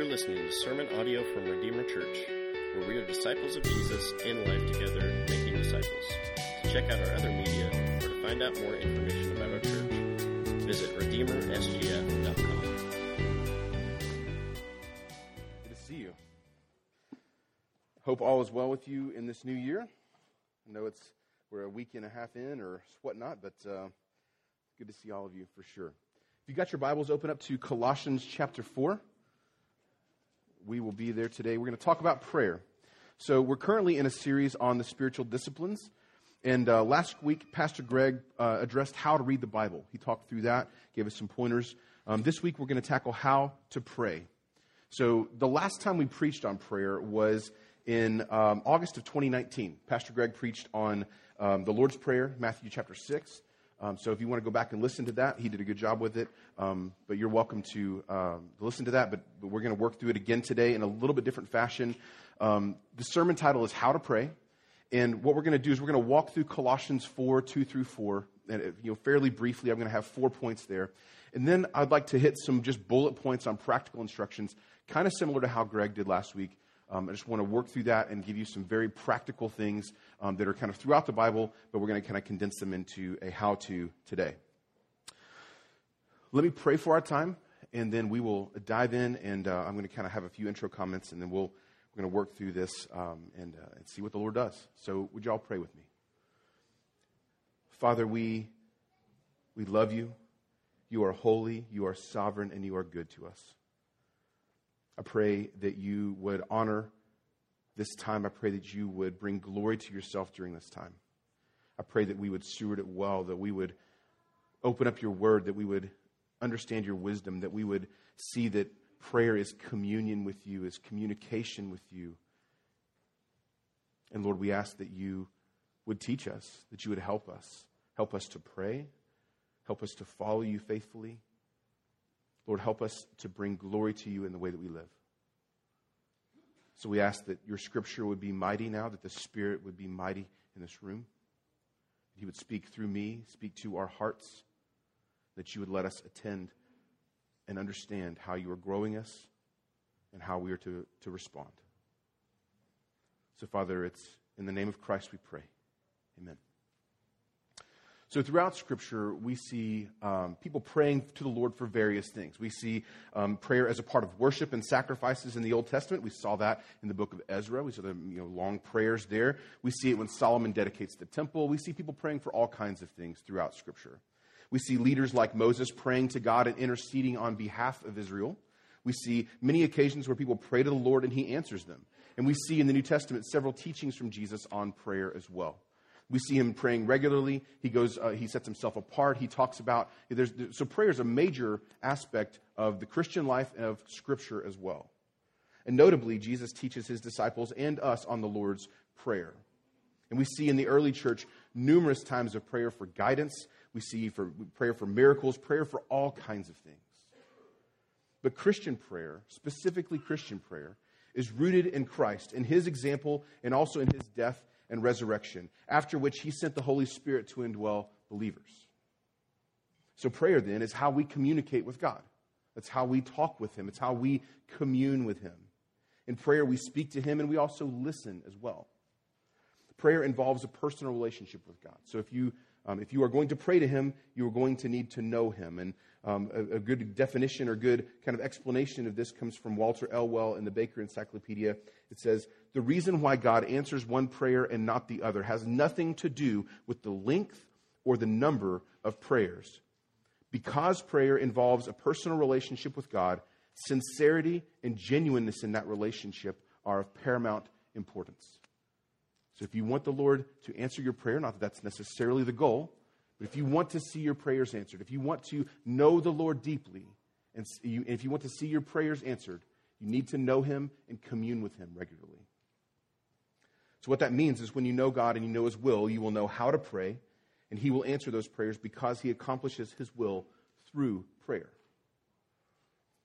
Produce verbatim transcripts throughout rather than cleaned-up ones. You're listening to sermon audio from Redeemer Church, where we are disciples of Jesus in life together, making disciples. To check out our other media or to find out more information about our church, visit redeemer s g f dot com. Good to see you. Hope all is well with you in this new year. I know it's we're a week and a half in or whatnot, but uh, good to see all of you for sure. If you got your Bibles, open up to Colossians chapter four. We will be there today. We're going to talk about prayer. So we're currently in a series on the spiritual disciplines. And uh, last week, Pastor Greg uh, addressed how to read the Bible. He talked through that, gave us some pointers. Um, this week, we're going to tackle how to pray. So the last time we preached on prayer was in um, August of twenty nineteen. Pastor Greg preached on um, the Lord's Prayer, Matthew chapter six. Um, so if you want to go back and listen to that, he did a good job with it, um, but you're welcome to um, listen to that. But, but we're going to work through it again today in a little bit different fashion. Um, the sermon title is How to Pray, and what we're going to do is we're going to walk through Colossians four, two through four, and you know, fairly briefly. I'm going to have four points there. And then I'd like to hit some just bullet points on practical instructions, kind of similar to how Greg did last week. Um, I just want to work through that and give you some very practical things um, that are kind of throughout the Bible, but we're going to kind of condense them into a how-to today. Let me pray for our time, and then we will dive in, and uh, I'm going to kind of have a few intro comments, and then we'll, we're going to work through this um, and, uh, and see what the Lord does. So would you all pray with me? Father, we we love you. You are holy, you are sovereign, and you are good to us. I pray that you would honor this time. I pray that you would bring glory to yourself during this time. I pray that we would steward it well, that we would open up your word, that we would understand your wisdom, that we would see that prayer is communion with you, is communication with you. And Lord, we ask that you would teach us, that you would help us, help us to pray, help us to follow you faithfully. Lord, help us to bring glory to you in the way that we live. So we ask that your scripture would be mighty now, that the Spirit would be mighty in this room, that he would speak through me, speak to our hearts, that you would let us attend and understand how you are growing us and how we are to, to respond. So, Father, it's in the name of Christ we pray. Amen. So throughout Scripture, we see um, people praying to the Lord for various things. We see um, prayer as a part of worship and sacrifices in the Old Testament. We saw that in the book of Ezra. We saw the you know, long prayers there. We see it when Solomon dedicates the temple. We see people praying for all kinds of things throughout Scripture. We see leaders like Moses praying to God and interceding on behalf of Israel. We see many occasions where people pray to the Lord and he answers them. And we see in the New Testament several teachings from Jesus on prayer as well. We see him praying regularly. He goes. Uh, he sets himself apart. He talks about. There's, so prayer is a major aspect of the Christian life and of Scripture as well. And notably, Jesus teaches his disciples and us on the Lord's Prayer. And we see in the early church numerous times of prayer for guidance. We see for prayer for miracles, prayer for all kinds of things. But Christian prayer, specifically Christian prayer, is rooted in Christ, in his example, and also in his death and resurrection, after which he sent the Holy Spirit to indwell believers. So prayer, then, is how we communicate with God. That's how we talk with him. It's how we commune with him. In prayer, we speak to him, and we also listen as well. Prayer involves a personal relationship with God. So if you um, if you are going to pray to him, you are going to need to know him. And um, a, a good definition or good kind of explanation of this comes from Walter Elwell in the Baker Encyclopedia. It says, "The reason why God answers one prayer and not the other has nothing to do with the length or the number of prayers. Because prayer involves a personal relationship with God, sincerity and genuineness in that relationship are of paramount importance." So if you want the Lord to answer your prayer, not that that's necessarily the goal, but if you want to see your prayers answered, if you want to know the Lord deeply, and if you want to see your prayers answered, you need to know him and commune with him regularly. So what that means is when you know God and you know his will, you will know how to pray, and he will answer those prayers because he accomplishes his will through prayer.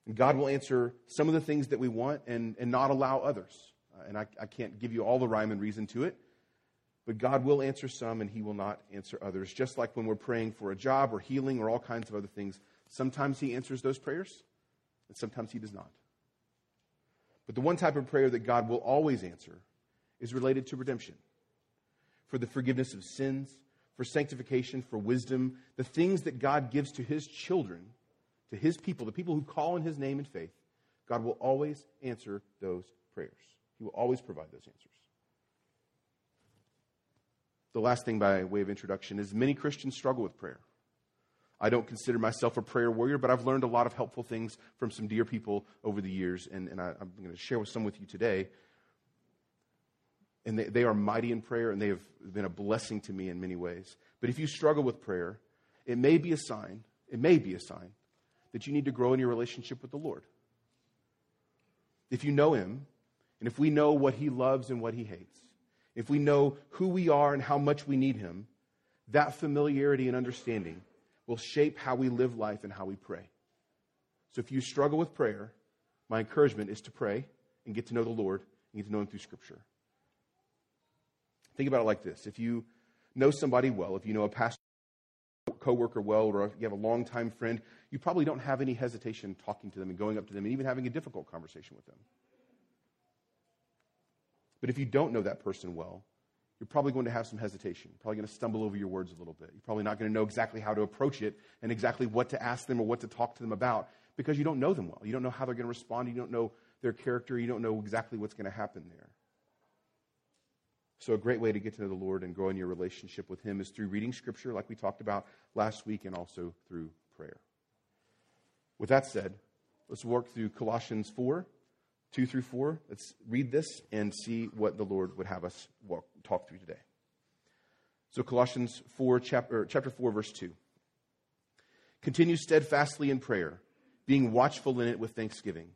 And God will answer some of the things that we want and, and not allow others. Uh, and I, I can't give you all the rhyme and reason to it, but God will answer some and he will not answer others. Just like when we're praying for a job or healing or all kinds of other things, sometimes he answers those prayers and sometimes he does not. But the one type of prayer that God will always answer is related to redemption. For the forgiveness of sins, for sanctification, for wisdom, the things that God gives to his children, to his people, the people who call on his name in faith, God will always answer those prayers. He will always provide those answers. The last thing by way of introduction is many Christians struggle with prayer. I don't consider myself a prayer warrior, but I've learned a lot of helpful things from some dear people over the years, and, and I, I'm going to share with some with you today. And they, they are mighty in prayer, and they have been a blessing to me in many ways. But if you struggle with prayer, it may be a sign, it may be a sign that you need to grow in your relationship with the Lord. If you know him, and if we know what he loves and what he hates, if we know who we are and how much we need him, that familiarity and understanding will shape how we live life and how we pray. So if you struggle with prayer, my encouragement is to pray and get to know the Lord and get to know him through Scripture. Think about it like this. If you know somebody well, if you know a pastor, coworker well, or if you have a longtime friend, you probably don't have any hesitation talking to them and going up to them and even having a difficult conversation with them. But if you don't know that person well, you're probably going to have some hesitation. You're probably going to stumble over your words a little bit. You're probably not going to know exactly how to approach it and exactly what to ask them or what to talk to them about because you don't know them well. You don't know how they're going to respond. You don't know their character. You don't know exactly what's going to happen there. So a great way to get to know the Lord and grow in your relationship with him is through reading Scripture like we talked about last week and also through prayer. With that said, let's work through Colossians four, two through four. Let's read this and see what the Lord would have us walk, talk through today. So Colossians four, chapter, chapter four, verse two. Continue steadfastly in prayer, being watchful in it with thanksgiving.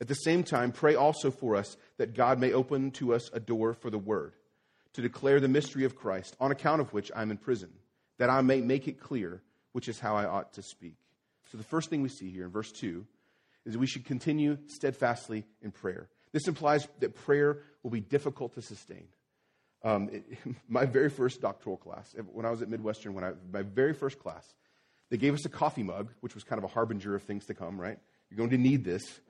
At the same time, pray also for us that God may open to us a door for the word, to declare the mystery of Christ, on account of which I am in prison, that I may make it clear which is how I ought to speak. So the first thing we see here in verse two is that we should continue steadfastly in prayer. This implies that prayer will be difficult to sustain. Um, it, my very first doctoral class, when I was at Midwestern, when I my very first class, they gave us a coffee mug, which was kind of a harbinger of things to come, right? You're going to need this.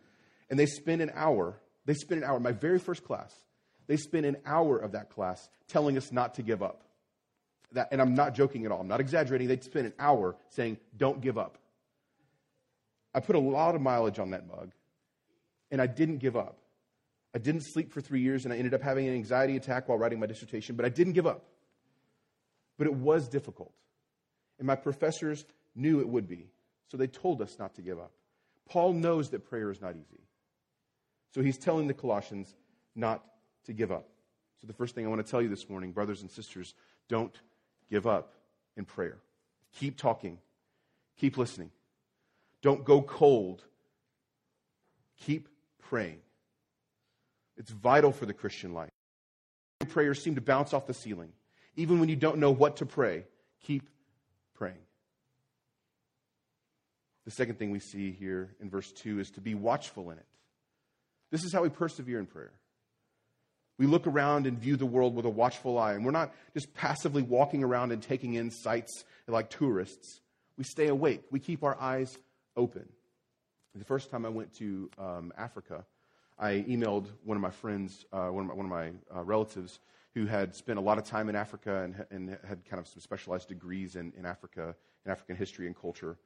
And they spent an hour, they spent an hour, my very first class, they spent an hour of that class telling us not to give up. That, and I'm not joking at all. I'm not exaggerating. They spent an hour saying, don't give up. I put a lot of mileage on that mug, and I didn't give up. I didn't sleep for three years, and I ended up having an anxiety attack while writing my dissertation, but I didn't give up. But it was difficult, and my professors knew it would be, so they told us not to give up. Paul knows that prayer is not easy, so he's telling the Colossians not to give up. So the first thing I want to tell you this morning, brothers and sisters, don't give up in prayer. Keep talking. Keep listening. Don't go cold. Keep praying. It's vital for the Christian life. Prayers seem to bounce off the ceiling. Even when you don't know what to pray, keep praying. The second thing we see here in verse two is to be watchful in it. This is how we persevere in prayer. We look around and view the world with a watchful eye, and we're not just passively walking around and taking in sights like tourists. We stay awake. We keep our eyes open. The first time I went to um, Africa, I emailed one of my friends, uh, one of my, one of my uh, relatives who had spent a lot of time in Africa and, and had kind of some specialized degrees in, in Africa, in African history and culture.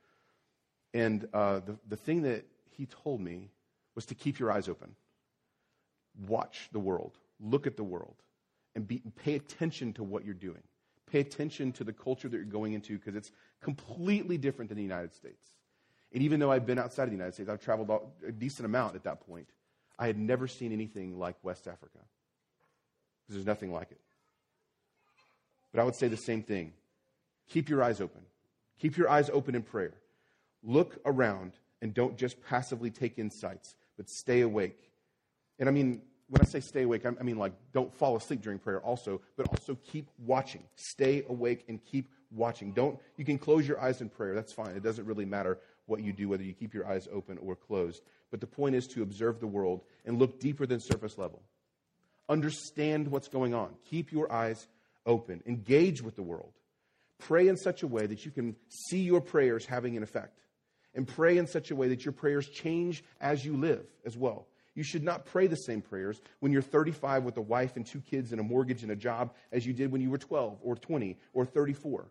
And uh, the, the thing that he told me was to keep your eyes open. Watch the world. Look at the world. And be, pay attention to what you're doing. Pay attention to the culture that you're going into because it's completely different than the United States. And even though I've been outside of the United States, I've traveled a decent amount at that point, I had never seen anything like West Africa because there's nothing like it. But I would say the same thing. Keep your eyes open. Keep your eyes open in prayer. Look around and don't just passively take in sights, but stay awake. And I mean, when I say stay awake, I mean like don't fall asleep during prayer also, but also keep watching. Stay awake and keep watching. Don't, you can close your eyes in prayer. That's fine. It doesn't really matter what you do, whether you keep your eyes open or closed. But the point is to observe the world and look deeper than surface level. Understand what's going on. Keep your eyes open. Engage with the world. Pray in such a way that you can see your prayers having an effect. And pray in such a way that your prayers change as you live as well. You should not pray the same prayers when you're thirty-five with a wife and two kids and a mortgage and a job as you did when you were twelve or twenty or thirty-four.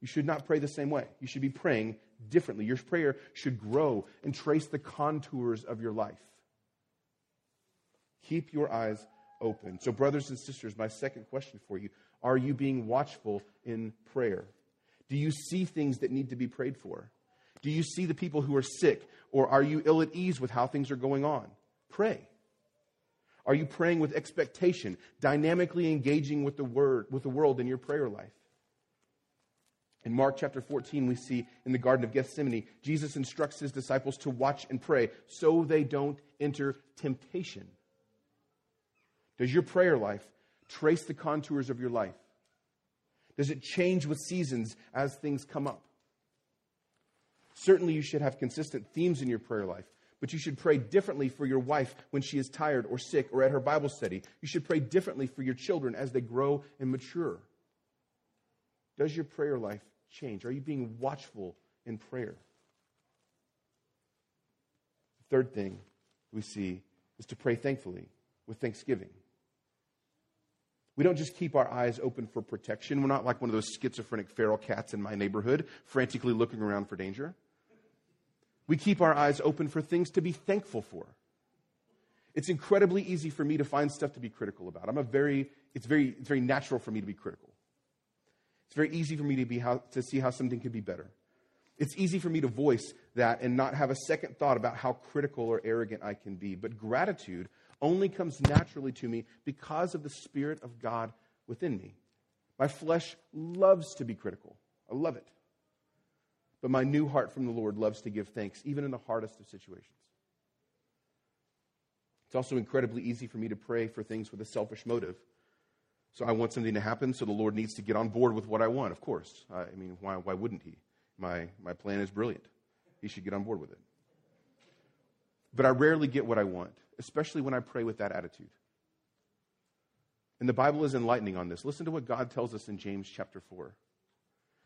You should not pray the same way. You should be praying differently. Your prayer should grow and trace the contours of your life. Keep your eyes open. So, brothers and sisters, my second question for you, are you being watchful in prayer? Do you see things that need to be prayed for? Do you see the people who are sick, or are you ill at ease with how things are going on? Pray. Are you praying with expectation, dynamically engaging with the word, with the world in your prayer life? In Mark chapter fourteen, we see in the Garden of Gethsemane, Jesus instructs his disciples to watch and pray so they don't enter temptation. Does your prayer life trace the contours of your life? Does it change with seasons as things come up? Certainly you should have consistent themes in your prayer life, but you should pray differently for your wife when she is tired or sick or at her Bible study. You should pray differently for your children as they grow and mature. Does your prayer life change? Are you being watchful in prayer? The third thing we see is to pray thankfully with thanksgiving. We don't just keep our eyes open for protection. We're not like one of those schizophrenic feral cats in my neighborhood, frantically looking around for danger. We keep our eyes open for things to be thankful for. It's incredibly easy for me to find stuff to be critical about. I'm a very, it's very, it's very natural for me to be critical. It's very easy for me to be how, to see how something could be better. It's easy for me to voice that and not have a second thought about how critical or arrogant I can be. But gratitude only comes naturally to me because of the Spirit of God within me. My flesh loves to be critical. I love it. But my new heart from the Lord loves to give thanks, even in the hardest of situations. It's also incredibly easy for me to pray for things with a selfish motive. So I want something to happen, so the Lord needs to get on board with what I want, of course. I mean, why, why wouldn't he? My, my plan is brilliant. He should get on board with it. But I rarely get what I want, especially when I pray with that attitude. And the Bible is enlightening on this. Listen to what God tells us in James chapter four.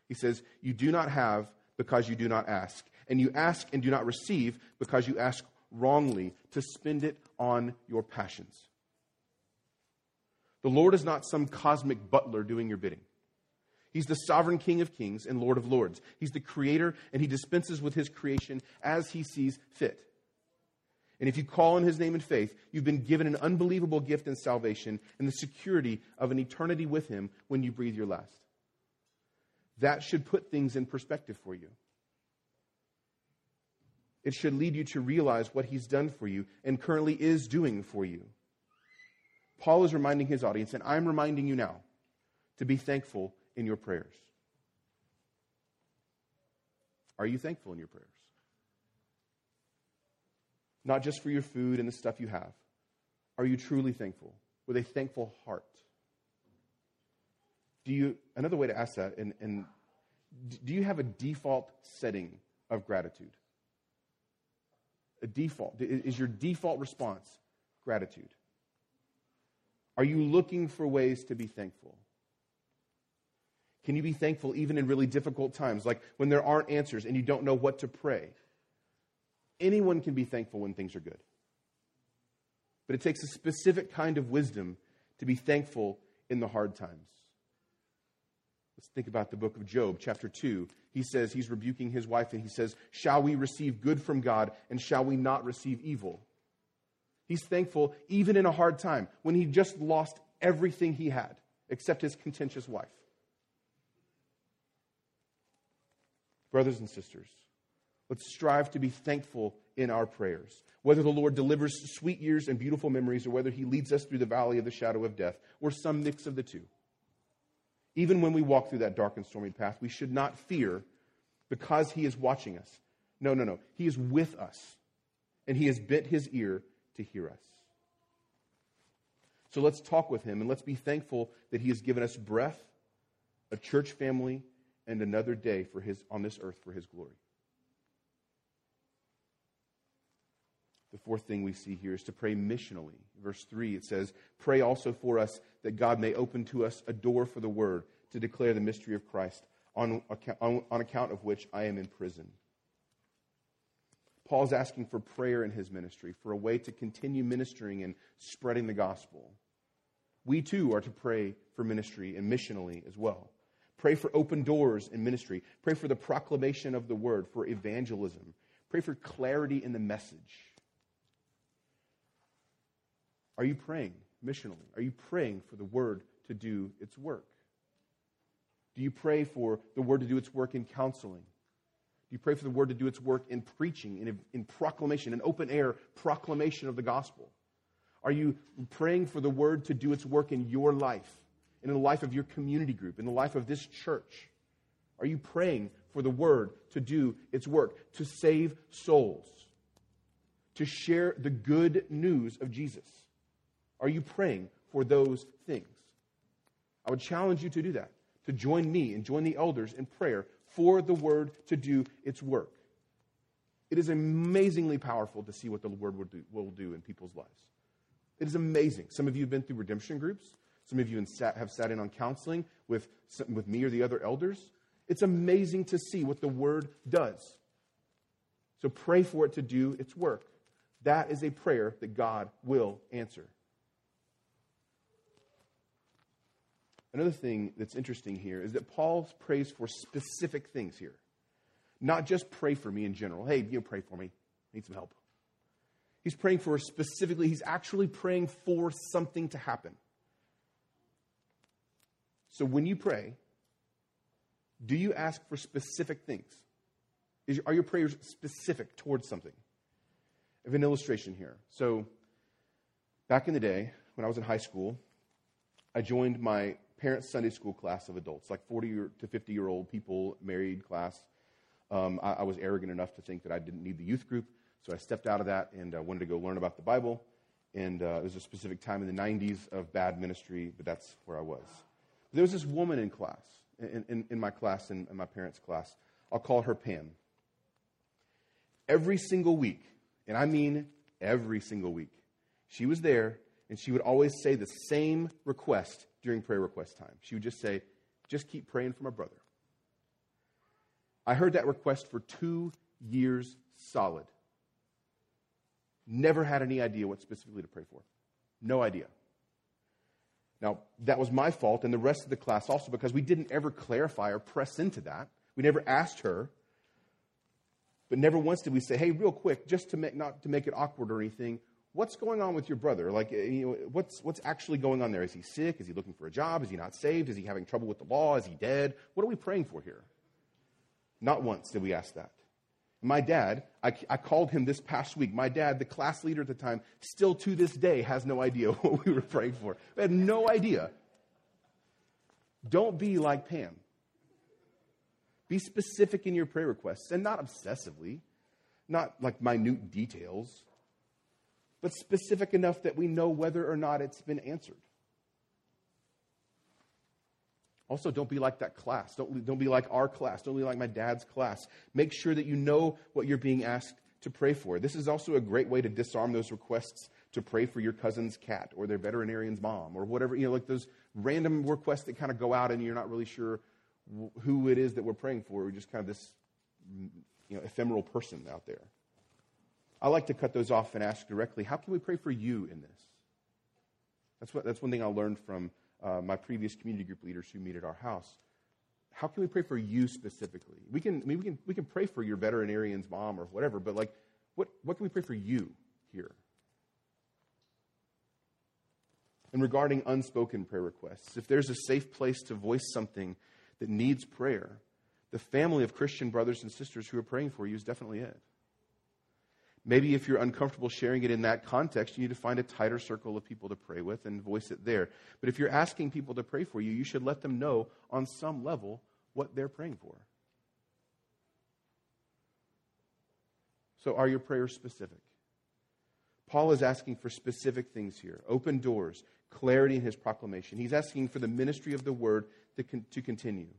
He says, you do not have because you do not ask, and you ask and do not receive because you ask wrongly to spend it on your passions. The Lord is not some cosmic butler doing your bidding. He's the sovereign King of kings and Lord of lords. He's the creator, and he dispenses with his creation as he sees fit. And if you call on his name in faith, you've been given an unbelievable gift in salvation and the security of an eternity with him when you breathe your last. That should put things in perspective for you. It should lead you to realize what he's done for you and currently is doing for you. Paul is reminding his audience, and I'm reminding you now, to be thankful in your prayers. Are you thankful in your prayers? Not just for your food and the stuff you have. Are you truly thankful with a thankful heart? Do you, another way to ask that, and, and do you have a default setting of gratitude? A default. Is your default response gratitude? Are you looking for ways to be thankful? Can you be thankful even in really difficult times, like when there aren't answers and you don't know what to pray? Anyone can be thankful when things are good. But it takes a specific kind of wisdom to be thankful in the hard times. Let's think about the book of Job, chapter two. He says, he's rebuking his wife, and he says, shall we receive good from God, and shall we not receive evil? He's thankful even in a hard time when he just lost everything he had except his contentious wife. Brothers and sisters, let's strive to be thankful in our prayers. Whether the Lord delivers sweet years and beautiful memories, or whether he leads us through the valley of the shadow of death, or some mix of the two. Even when we walk through that dark and stormy path, we should not fear because he is watching us. No, no, no. He is with us, and he has bent his ear to hear us. So let's talk with him, and let's be thankful that he has given us breath, a church family, and another day for his on this earth for his glory. The fourth thing we see here is to pray missionally. Verse three, it says, pray also for us that God may open to us a door for the word to declare the mystery of Christ, on account, on, on account of which I am in prison. Paul's asking for prayer in his ministry, for a way to continue ministering and spreading the gospel. We too are to pray for ministry and missionally as well. Pray for open doors in ministry. Pray for the proclamation of the word, for evangelism. Pray for clarity in the message. Are you praying missionally? Are you praying for the word to do its work? Do you pray for the word to do its work in counseling? Do you pray for the word to do its work in preaching, in, in proclamation, in open air proclamation of the gospel? Are you praying for the word to do its work in your life, in the life of your community group, in the life of this church? Are you praying for the word to do its work, to save souls, to share the good news of Jesus? Are you praying for those things? I would challenge you to do that, to join me and join the elders in prayer for the word to do its work. It is amazingly powerful to see what the word will do, will do in people's lives. It is amazing. Some of you have been through redemption groups. Some of you have sat in on counseling with, with me or the other elders. It's amazing to see what the word does. So pray for it to do its work. That is a prayer that God will answer. Another thing that's interesting here is that Paul prays for specific things here. Not just pray for me in general. Hey, you know, pray for me. I need some help. He's praying for specifically, he's actually praying for something to happen. So when you pray, do you ask for specific things? Is, are your prayers specific towards something? I have an illustration here. So back in the day, when I was in high school, I joined my parents' Sunday school class of adults, like forty to fifty-year-old people, married class. Um, I, I was arrogant enough to think that I didn't need the youth group, so I stepped out of that and uh, wanted to go learn about the Bible. And uh, it was a specific time in the nineties of bad ministry, but that's where I was. But there was this woman in class, in, in, in my class, in, in my parents' class. I'll call her Pam. Every single week, and I mean every single week, she was there, and she would always say the same request during prayer request time. She would just say, just keep praying for my brother. I heard that request for two years solid. Never had any idea what specifically to pray for. No idea. Now, that was my fault and the rest of the class also, because we didn't ever clarify or press into that. We never asked her. But never once did we say, hey, real quick, just to make, not to make it awkward or anything, what's going on with your brother? Like, you know, what's what's actually going on there? Is he sick? Is he looking for a job? Is he not saved? Is he having trouble with the law? Is he dead? What are we praying for here? Not once did we ask that. My dad, I, I called him this past week. My dad, the class leader at the time, still to this day has no idea what we were praying for. We had no idea. Don't be like Pam. Be specific in your prayer requests, and not obsessively, not like minute details, but specific enough that we know whether or not it's been answered. Also, don't be like that class. Don't, don't be like our class. Don't be like my dad's class. Make sure that you know what you're being asked to pray for. This is also a great way to disarm those requests to pray for your cousin's cat or their veterinarian's mom or whatever, you know, like those random requests that kind of go out and you're not really sure who it is that we're praying for. We're just kind of this, you know, ephemeral person out there. I like to cut those off and ask directly, how can we pray for you in this? That's what, that's one thing I learned from Uh, my previous community group leaders who meet at our house. How can we pray for you specifically? We can, I mean, we can, we can pray for your veterinarian's mom or whatever, but like, what, what can we pray for you here? And regarding unspoken prayer requests, if there's a safe place to voice something that needs prayer, the family of Christian brothers and sisters who are praying for you is definitely it. Maybe if you're uncomfortable sharing it in that context, you need to find a tighter circle of people to pray with and voice it there. But if you're asking people to pray for you, you should let them know on some level what they're praying for. So are your prayers specific? Paul is asking for specific things here. Open doors, clarity in his proclamation. He's asking for the ministry of the word to, con- to continue.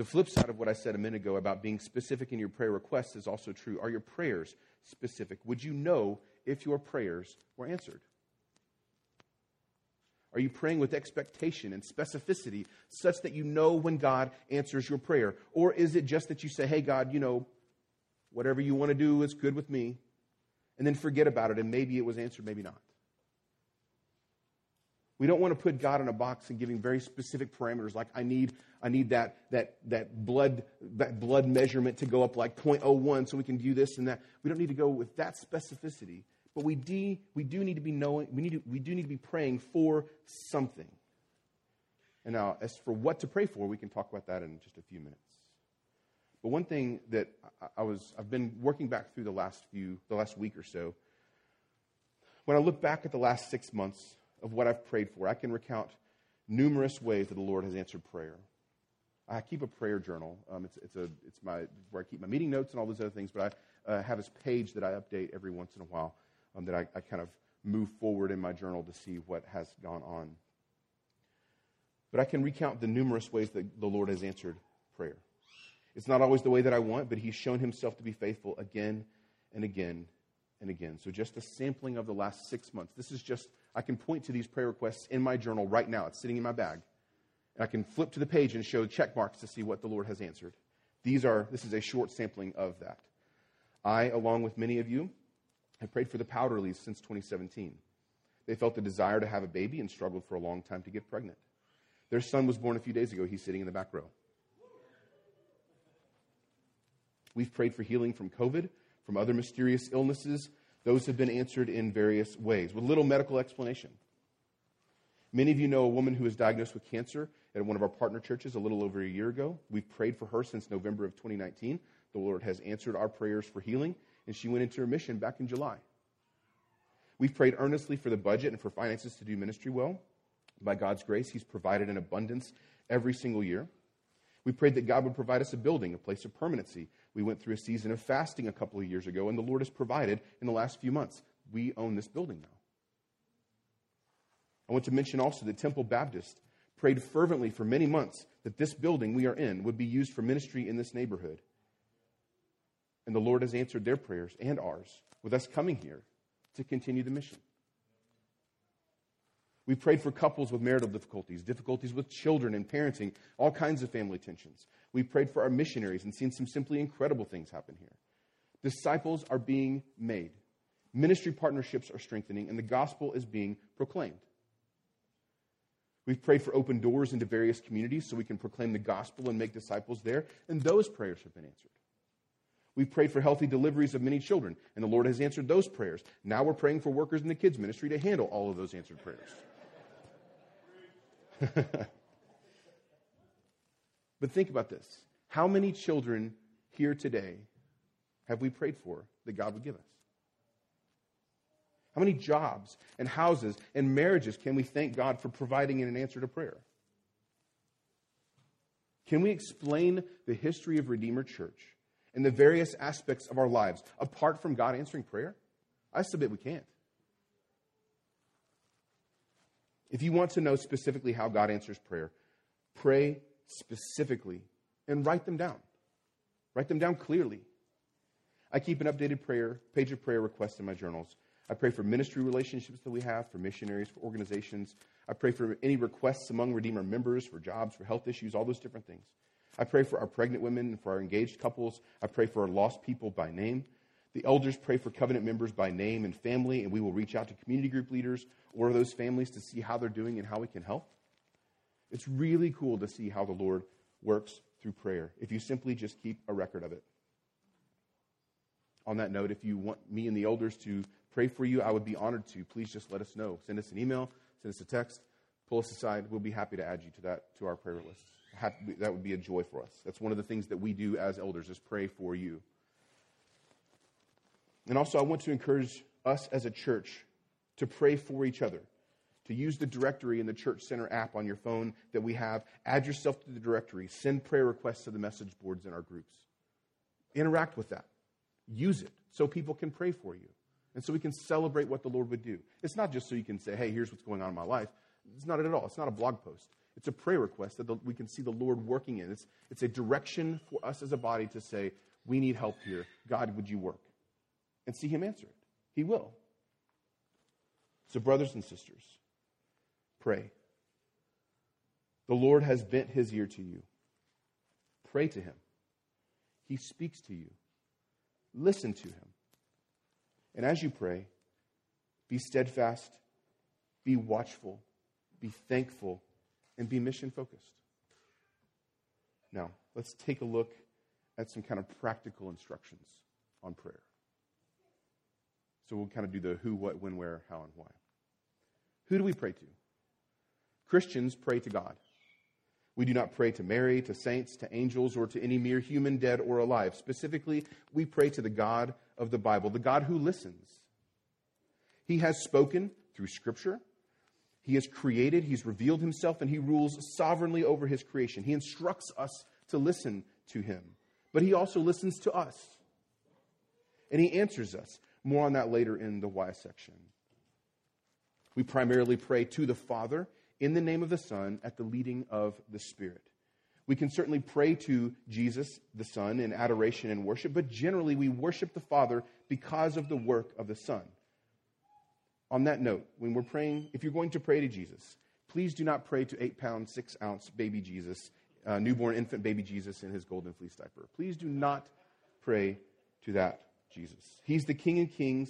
The flip side of what I said a minute ago about being specific in your prayer requests is also true. Are your prayers specific? Would you know if your prayers were answered? Are you praying with expectation and specificity such that you know when God answers your prayer? Or is it just that you say, hey, God, you know, Whatever you want to do is good with me. And then forget about it, and maybe it was answered, maybe not. We don't want to put God in a box and giving very specific parameters, like I need I need that that that blood that blood measurement to go up like zero point zero one so we can do this and that. We don't need to go with that specificity, but we do we do need to be knowing we need to, we do need to be praying for something. And now, as for what to pray for, we can talk about that in just a few minutes. But one thing that I was I've been working back through the last few the last week or so. When I look back at the last six months of what I've prayed for, I can recount numerous ways that the Lord has answered prayer. I keep a prayer journal. Um, it's it's a it's my where I keep my meeting notes and all those other things. But I uh, have this page that I update every once in a while um, that I, I kind of move forward in my journal to see what has gone on. But I can recount the numerous ways that the Lord has answered prayer. It's not always the way that I want, but he's shown himself to be faithful again and again and again. So just a sampling of the last six months. This is just, I can point to these prayer requests in my journal right now. It's sitting in my bag. And I can flip to the page and show check marks to see what the Lord has answered. These are, this is a short sampling of that. I, along with many of you, have prayed for the Powderlys since twenty seventeen. They felt the desire to have a baby and struggled for a long time to get pregnant. Their son was born a few days ago. He's sitting in the back row. We've prayed for healing from COVID, from other mysterious illnesses. Those have been answered in various ways, with little medical explanation. Many of you know a woman who was diagnosed with cancer at one of our partner churches a little over a year ago. We've prayed for her since November of twenty nineteen. The Lord has answered our prayers for healing, and she went into remission back in July. We've prayed earnestly for the budget and for finances to do ministry well. By God's grace, he's provided in abundance every single year. We prayed that God would provide us a building, a place of permanency. We went through a season of fasting a couple of years ago, and the Lord has provided in the last few months. We own this building now. I want to mention also that Temple Baptist prayed fervently for many months that this building we are in would be used for ministry in this neighborhood. And the Lord has answered their prayers and ours with us coming here to continue the mission. We prayed for couples with marital difficulties, difficulties with children and parenting, all kinds of family tensions. We prayed for our missionaries and seen some simply incredible things happen here. Disciples are being made. Ministry partnerships are strengthening, and the gospel is being proclaimed. We've prayed for open doors into various communities so we can proclaim the gospel and make disciples there, and those prayers have been answered. We've prayed for healthy deliveries of many children, and the Lord has answered those prayers. Now we're praying for workers in the kids' ministry to handle all of those answered prayers. But think about this. How many children here today have we prayed for that God would give us? How many jobs and houses and marriages can we thank God for providing in an answer to prayer? Can we explain the history of Redeemer Church and the various aspects of our lives apart from God answering prayer? I submit we can't. If you want to know specifically how God answers prayer, pray specifically and write them down. Write them down clearly. I keep an updated prayer, page of prayer requests in my journals. I pray for ministry relationships that we have, for missionaries, for organizations. I pray for any requests among Redeemer members, for jobs, for health issues, all those different things. I pray for our pregnant women and for our engaged couples. I pray for our lost people by name. The elders pray for covenant members by name and family, and we will reach out to community group leaders or those families to see how they're doing and how we can help. It's really cool to see how the Lord works through prayer if you simply just keep a record of it. On that note, if you want me and the elders to pray for you, I would be honored to. Please just let us know. Send us an email, send us a text, pull us aside. We'll be happy to add you to that to our prayer list. That would be a joy for us. That's one of the things that we do as elders is pray for you. And also, I want to encourage us as a church to pray for each other, to use the directory in the Church Center app on your phone that we have. Add yourself to the directory. Send prayer requests to the message boards in our groups. Interact with that. Use it so people can pray for you and so we can celebrate what the Lord would do. It's not just so you can say, hey, here's what's going on in my life. It's not it at all. It's not a blog post. It's a prayer request that the, we can see the Lord working in. It's, it's a direction for us as a body to say, we need help here. God, would you work? And see him answer it. He will. So brothers and sisters, pray. The Lord has bent his ear to you. Pray to him. He speaks to you. Listen to him. And as you pray, be steadfast, be watchful, be thankful, and be mission-focused. Now, let's take a look at some kind of practical instructions on prayer. So we'll kind of do the who, what, when, where, how, and why. Who do we pray to? Christians pray to God. We do not pray to Mary, to saints, to angels, or to any mere human dead or alive. Specifically, we pray to the God of the Bible, the God who listens. He has spoken through Scripture. He has created, he's revealed himself, and he rules sovereignly over his creation. He instructs us to listen to him, but he also listens to us, and he answers us. More on that later in the why section. We primarily pray to the Father in the name of the Son at the leading of the Spirit. We can certainly pray to Jesus, the Son, in adoration and worship, but generally we worship the Father because of the work of the Son. On that note, when we're praying, if you're going to pray to Jesus, please do not pray to eight pound, six ounce baby Jesus, uh, newborn infant baby Jesus in his golden fleece diaper. Please do not pray to that Jesus. He's the King of Kings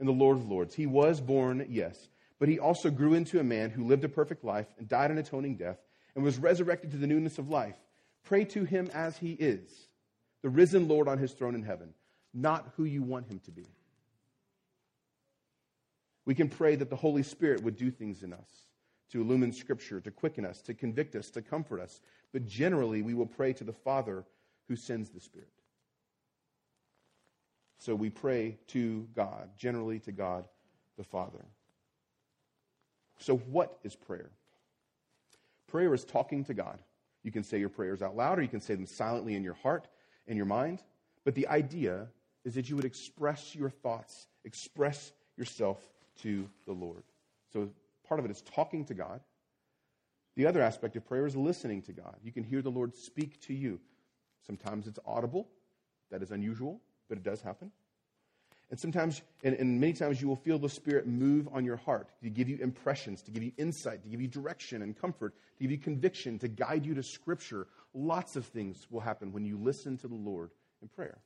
and the Lord of Lords. He was born, yes, but he also grew into a man who lived a perfect life and died an atoning death and was resurrected to the newness of life. Pray to him as he is, the risen Lord on his throne in heaven, not who you want him to be. We can pray that the Holy Spirit would do things in us, to illumine Scripture, to quicken us, to convict us, to comfort us. But generally, we will pray to the Father who sends the Spirit. So we pray to God, generally to God the Father. So what is prayer? Prayer is talking to God. You can say your prayers out loud, or you can say them silently in your heart, in your mind. But the idea is that you would express your thoughts, express yourself to the Lord. So part of it is talking to God. The other aspect of prayer is listening to God. You can hear the Lord speak to you. Sometimes it's audible. That is unusual, but it does happen. And sometimes, and, and many times, you will feel the Spirit move on your heart to give you impressions, to give you insight, to give you direction and comfort, to give you conviction, to guide you to Scripture. Lots of things will happen when you listen to the Lord in prayer.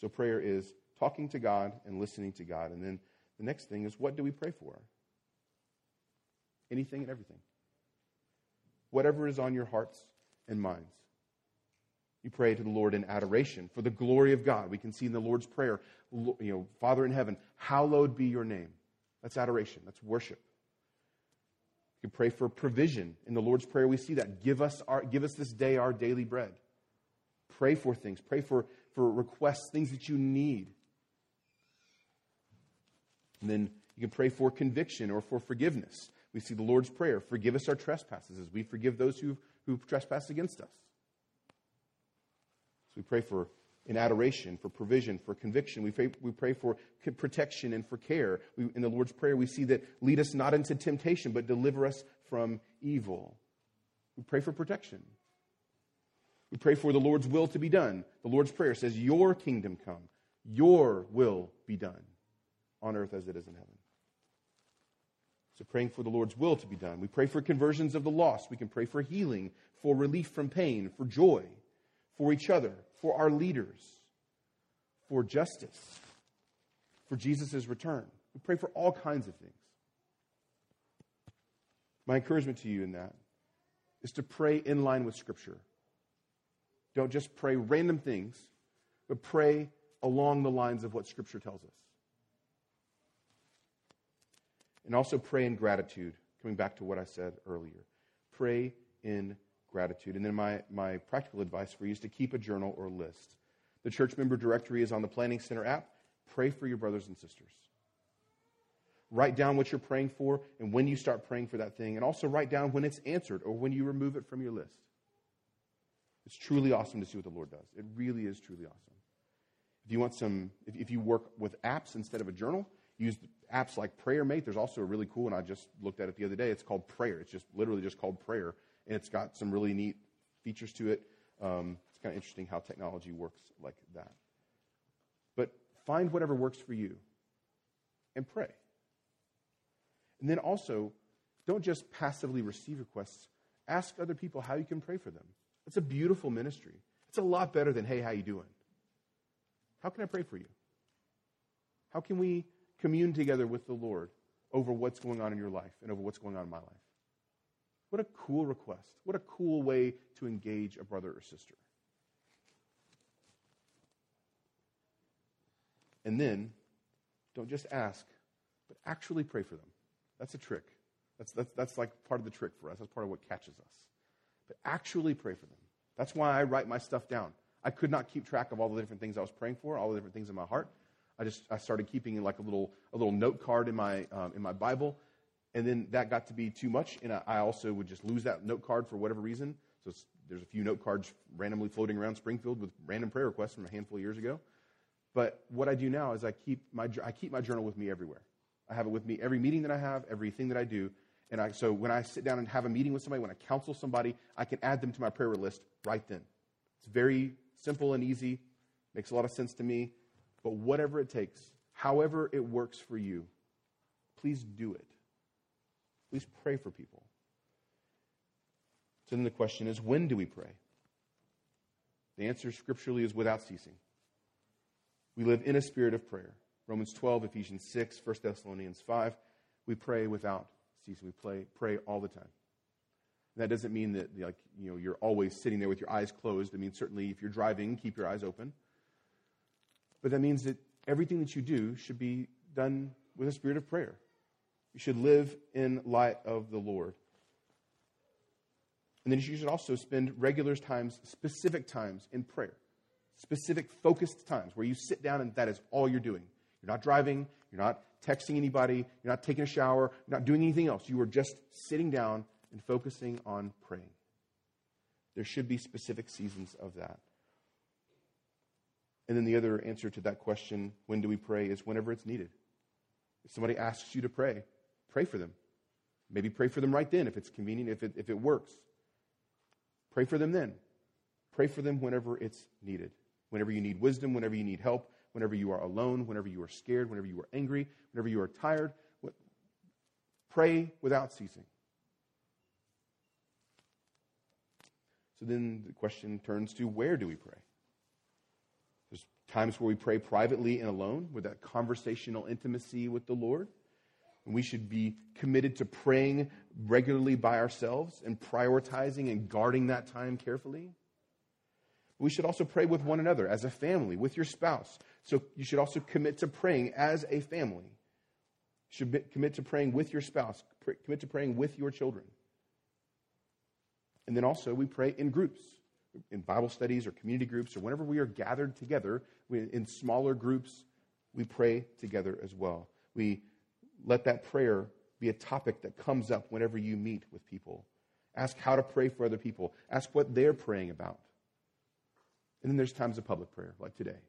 So prayer is talking to God and listening to God. And then the next thing is, what do we pray for? Anything and everything. Whatever is on your hearts and minds. You pray to the Lord in adoration for the glory of God. We can see in the Lord's Prayer, you know, Father in heaven, hallowed be your name. That's adoration. That's worship. You can pray for provision. In the Lord's Prayer, we see that. Give us our, give us this day our daily bread. Pray for things. Pray for, for requests, things that you need. And then you can pray for conviction or for forgiveness. We see the Lord's Prayer, forgive us our trespasses as we forgive those who who trespass against us. So we pray for in adoration, for provision, for conviction. We pray, we pray for protection and for care. We, in the Lord's Prayer, we see that lead us not into temptation, but deliver us from evil. We pray for protection. We pray for the Lord's will to be done. The Lord's Prayer says, your kingdom come, your will be done on earth as it is in heaven. So praying for the Lord's will to be done. We pray for conversions of the lost. We can pray for healing, for relief from pain, for joy, for each other, for our leaders, for justice, for Jesus' return. We pray for all kinds of things. My encouragement to you in that is to pray in line with Scripture. Don't just pray random things, but pray along the lines of what Scripture tells us. And also pray in gratitude, coming back to what I said earlier. Pray in gratitude. And then my, my practical advice for you is to keep a journal or list. The church member directory is on the Planning Center app. Pray for your brothers and sisters. Write down what you're praying for and when you start praying for that thing. And also write down when it's answered or when you remove it from your list. It's truly awesome to see what the Lord does. It really is truly awesome. If you want some, if, if you work with apps instead of a journal, use apps like Prayer Mate. There's also a really cool one. I just looked at it the other day. It's called Prayer. It's just literally just called Prayer, and it's got some really neat features to it. Um, it's kind of interesting how technology works like that. But find whatever works for you and pray. And then also, don't just passively receive requests. Ask other people how you can pray for them. It's a beautiful ministry. It's a lot better than, hey, how you doing? How can I pray for you? How can we commune together with the Lord over what's going on in your life and over what's going on in my life? What a cool request. What a cool way to engage a brother or sister. And then, don't just ask, but actually pray for them. That's a trick. That's, that's, that's like part of the trick for us. That's part of what catches us. But actually pray for them. That's why I write my stuff down. I could not keep track of all the different things I was praying for, all the different things in my heart. I just I started keeping like a little a little note card in my um, in my Bible, and then that got to be too much, and I, I also would just lose that note card for whatever reason. So it's, there's a few note cards randomly floating around Springfield with random prayer requests from a handful of years ago. But what I do now is I keep my I keep my journal with me everywhere. I have it with me every meeting that I have, everything that I do. And I, so when I sit down and have a meeting with somebody, when I counsel somebody, I can add them to my prayer list right then. It's very simple and easy, makes a lot of sense to me. But whatever it takes, however it works for you, please do it. Please pray for people. So then the question is, when do we pray? The answer scripturally is without ceasing. We live in a spirit of prayer. Romans twelve, Ephesians six, First Thessalonians five. We pray without ceasing. We pray, pray all the time. And that doesn't mean that like, you know, you're always sitting there with your eyes closed. I mean, certainly if you're driving, keep your eyes open. But that means that everything that you do should be done with a spirit of prayer. You should live in light of the Lord. And then you should also spend regular times, specific times in prayer. Specific focused times where you sit down and that is all you're doing. You're not driving. You're not texting anybody. You're not taking a shower. You're not doing anything else. You are just sitting down and focusing on praying. There should be specific seasons of that. And then the other answer to that question, when do we pray, is whenever it's needed. If somebody asks you to pray, pray for them. Maybe pray for them right then if it's convenient, if it, if it works. Pray for them then. Pray for them whenever it's needed. Whenever you need wisdom, whenever you need help, whenever you are alone, whenever you are scared, whenever you are angry, whenever you are tired. Pray without ceasing. So then the question turns to, where do we pray? There's times where we pray privately and alone with that conversational intimacy with the Lord. And we should be committed to praying regularly by ourselves and prioritizing and guarding that time carefully. We should also pray with one another as a family, with your spouse. So you should also commit to praying as a family. You should be, commit to praying with your spouse. Pr- commit to praying with your children. And then also we pray in groups, in Bible studies or community groups, or whenever we are gathered together, we, in smaller groups, we pray together as well. We let that prayer be a topic that comes up whenever you meet with people. Ask how to pray for other people. Ask what they're praying about. And then there's times of public prayer, like today.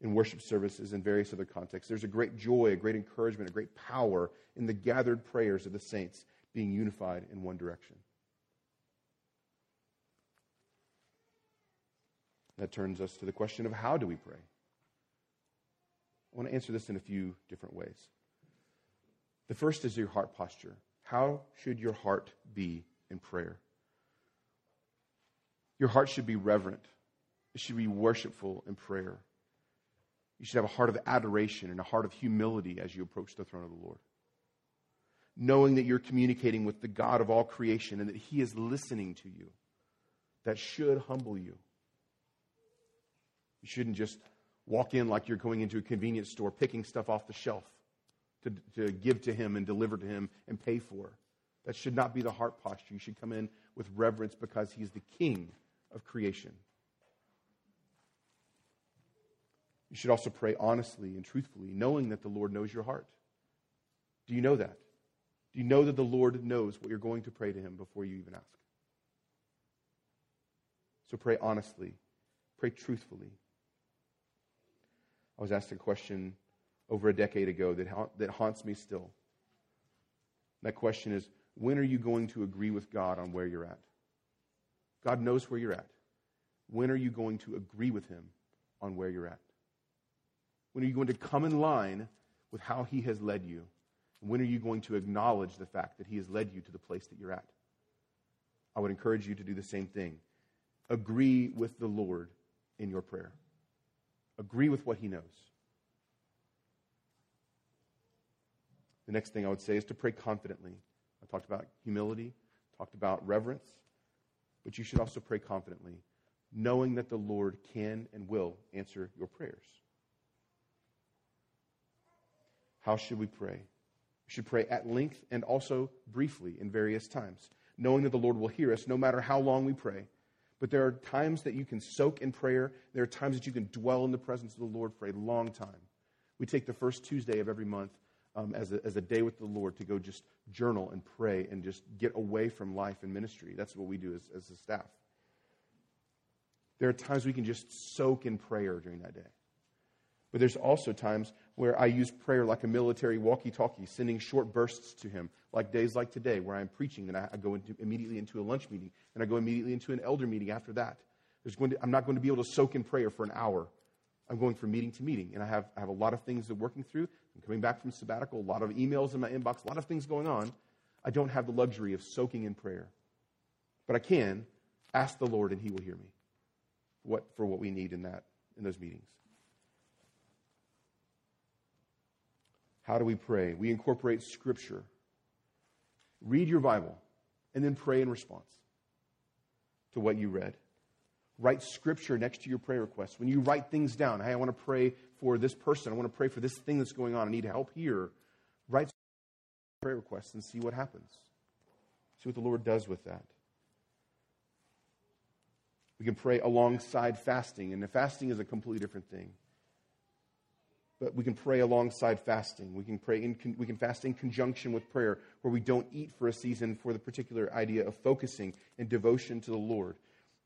In worship services and various other contexts, there's a great joy, a great encouragement, a great power in the gathered prayers of the saints being unified in one direction. That turns us to the question of how do we pray? I want to answer this in a few different ways. The first is your heart posture. How should your heart be in prayer? Your heart should be reverent. It should be worshipful in prayer. You should have a heart of adoration and a heart of humility as you approach the throne of the Lord. Knowing that you're communicating with the God of all creation and that He is listening to you. That should humble you. You shouldn't just walk in like you're going into a convenience store, picking stuff off the shelf to, to give to Him and deliver to Him and pay for. That should not be the heart posture. You should come in with reverence because He is the King of creation. You should also pray honestly and truthfully, knowing that the Lord knows your heart. Do you know that? Do you know that the Lord knows what you're going to pray to Him before you even ask? So pray honestly. Pray truthfully. I was asked a question over a decade ago that ha- that haunts me still. That question is, when are you going to agree with God on where you're at? God knows where you're at. When are you going to agree with Him on where you're at? When are you going to come in line with how He has led you? And when are you going to acknowledge the fact that He has led you to the place that you're at? I would encourage you to do the same thing. Agree with the Lord in your prayer. agree with what he knows. The next thing I would say is to pray confidently. I talked about humility, talked about reverence, but you should also pray confidently, knowing that the Lord can and will answer your prayers. How should we pray? We should pray at length and also briefly in various times, knowing that the Lord will hear us no matter how long we pray. But there are times that you can soak in prayer. There are times that you can dwell in the presence of the Lord for a long time. We take the first Tuesday of every month um, as, a, as a day with the Lord to go just journal and pray and just get away from life and ministry. That's what we do as, as a staff. There are times we can just soak in prayer during that day. But there's also times where I use prayer like a military walkie-talkie, sending short bursts to him, like days like today where I'm preaching and I, I go into, immediately into a lunch meeting and I go immediately into an elder meeting after that. There's going to, I'm not going to be able to soak in prayer for an hour. I'm going from meeting to meeting, and I have, I have a lot of things that I'm working through. I'm coming back from sabbatical, a lot of emails in my inbox, a lot of things going on. I don't have the luxury of soaking in prayer. But I can ask the Lord and he will hear me what, for what we need in that in those meetings. How do we pray? We incorporate Scripture. Read your Bible and then pray in response to what you read. Write Scripture next to your prayer requests. When you write things down, hey, I want to pray for this person. I want to pray for this thing that's going on. I need help here. Write prayer requests and see what happens. See what the Lord does with that. We can pray alongside fasting, and the fasting is a completely different thing. But we can pray alongside fasting. We can pray in con- we can fast in conjunction with prayer, where we don't eat for a season for the particular idea of focusing and devotion to the Lord.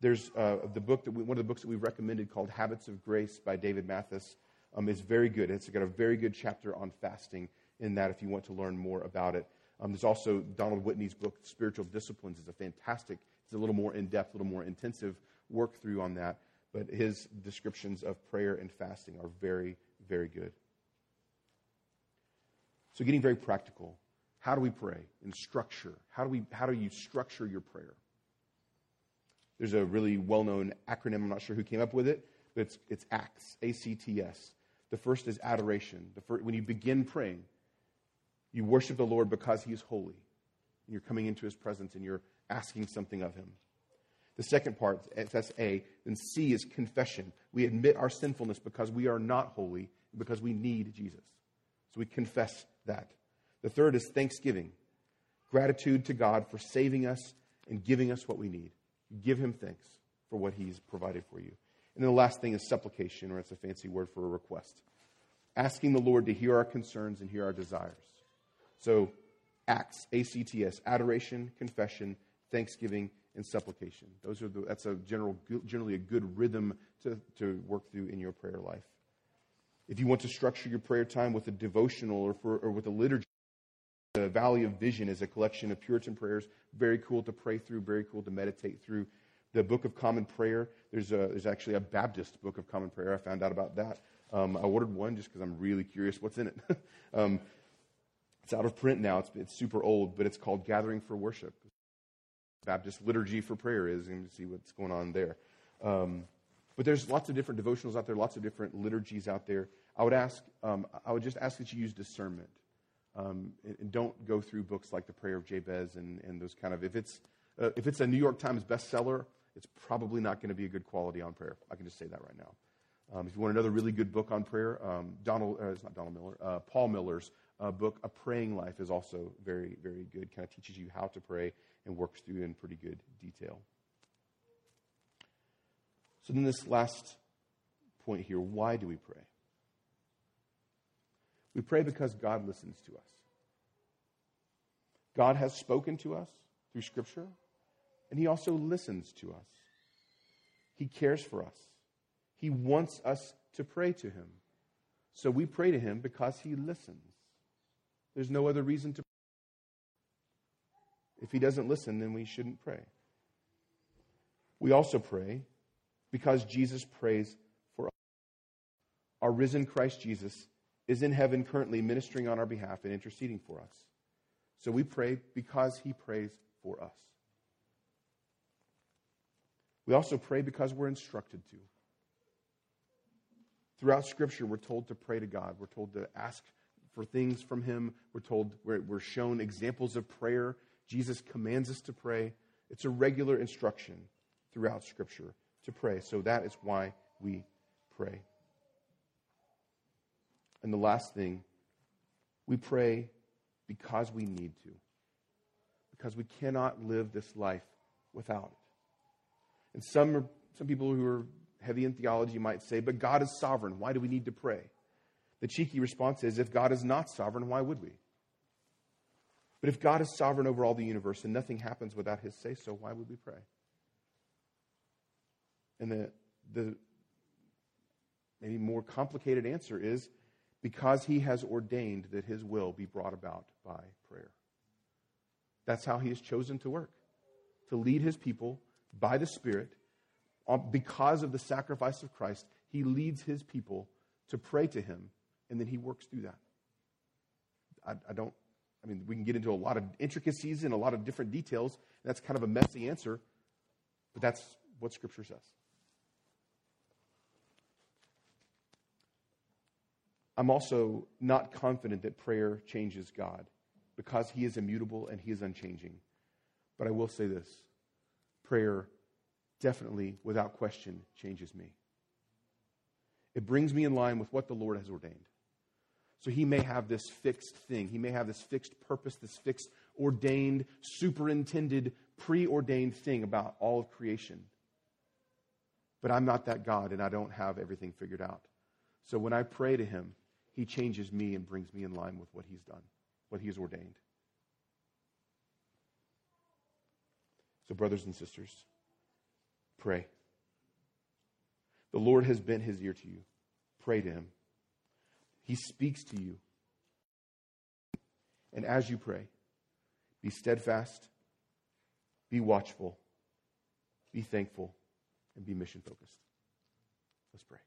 There's uh, the book that we, one of the books that we recommended called Habits of Grace by David Mathis. Um, is very good. It's got a very good chapter on fasting in that if you want to learn more about it. Um, there's also Donald Whitney's book, Spiritual Disciplines, is a fantastic. It's a little more in-depth, a little more intensive work through on that. But his descriptions of prayer and fasting are very Very good. So getting very practical, how do we pray in structure? How do we? How do you structure your prayer? There's a really well-known acronym. I'm not sure who came up with it, but it's, it's ACTS, A C T S. The first is adoration. The first, when you begin praying, you worship the Lord because he is holy. And you're coming into his presence and you're asking something of him. The second part, that's A. Then C is confession. We admit our sinfulness because we are not holy, because we need Jesus. So we confess that. The third is thanksgiving. Gratitude to God for saving us and giving us what we need. Give him thanks for what he's provided for you. And then the last thing is supplication, or it's a fancy word for a request. Asking the Lord to hear our concerns and hear our desires. So ACTS, A C T S, adoration, confession, thanksgiving, and supplication. Those are the, that's a general, generally a good rhythm to, to work through in your prayer life. If you want to structure your prayer time with a devotional or, for, or with a liturgy, the Valley of Vision is a collection of Puritan prayers. Very cool to pray through, very cool to meditate through. The Book of Common Prayer, there's, a, there's actually a Baptist Book of Common Prayer. I found out about that. Um, I ordered one just because I'm really curious what's in it. um, it's out of print now. It's, it's super old, but it's called Gathering for Worship. Baptist liturgy for prayer is, and see what's going on there. Um, but there's lots of different devotionals out there, lots of different liturgies out there. I would ask, um, I would just ask that you use discernment. Um, and, and don't go through books like the Prayer of Jabez and, and those kind of, if it's, uh, if it's a New York Times bestseller, it's probably not going to be a good quality on prayer. I can just say that right now. Um, if you want another really good book on prayer, um, Donald, uh, it's not Donald Miller, uh, Paul Miller's uh, book, A Praying Life is also very, very good. Kind of teaches you how to pray and works through in pretty good detail. So then this last point here, why do we pray? We pray because God listens to us. God has spoken to us through Scripture, and he also listens to us. He cares for us. He wants us to pray to him. So we pray to him because he listens. There's no other reason to pray. If he doesn't listen, then we shouldn't pray. We also pray because Jesus prays for us. Our risen Christ Jesus is in heaven currently ministering on our behalf and interceding for us. So we pray because he prays for us. We also pray because we're instructed to. Throughout Scripture, we're told to pray to God. We're told to ask for things from Him. We're told, we're, we're shown examples of prayer. Jesus commands us to pray. It's a regular instruction throughout Scripture to pray. So that is why we pray. And the last thing, we pray because we need to, because we cannot live this life without it. And some are, some people who are heavy in theology might say, but God is sovereign. Why do we need to pray? The cheeky response is, if God is not sovereign, why would we? But if God is sovereign over all the universe and nothing happens without His say-so, why would we pray? And the the maybe more complicated answer is, because He has ordained that His will be brought about by prayer. That's how He has chosen to work, to lead His people by the Spirit. Because of the sacrifice of Christ, He leads His people to pray to Him, and then He works through that. I, I don't, I mean, we can get into a lot of intricacies and a lot of different details. That's kind of a messy answer, but that's what Scripture says. I'm also not confident that prayer changes God, because He is immutable and He is unchanging. But I will say this, prayer definitely, without question, changes me. It brings me in line with what the Lord has ordained. So He may have this fixed thing. He may have this fixed purpose, this fixed, ordained, superintended, preordained thing about all of creation. But I'm not that God, and I don't have everything figured out. So when I pray to Him, He changes me and brings me in line with what He's done, what He has ordained. So brothers and sisters, pray. The Lord has bent His ear to you. Pray to Him. He speaks to you. And as you pray, be steadfast, be watchful, be thankful, and be mission focused. Let's pray.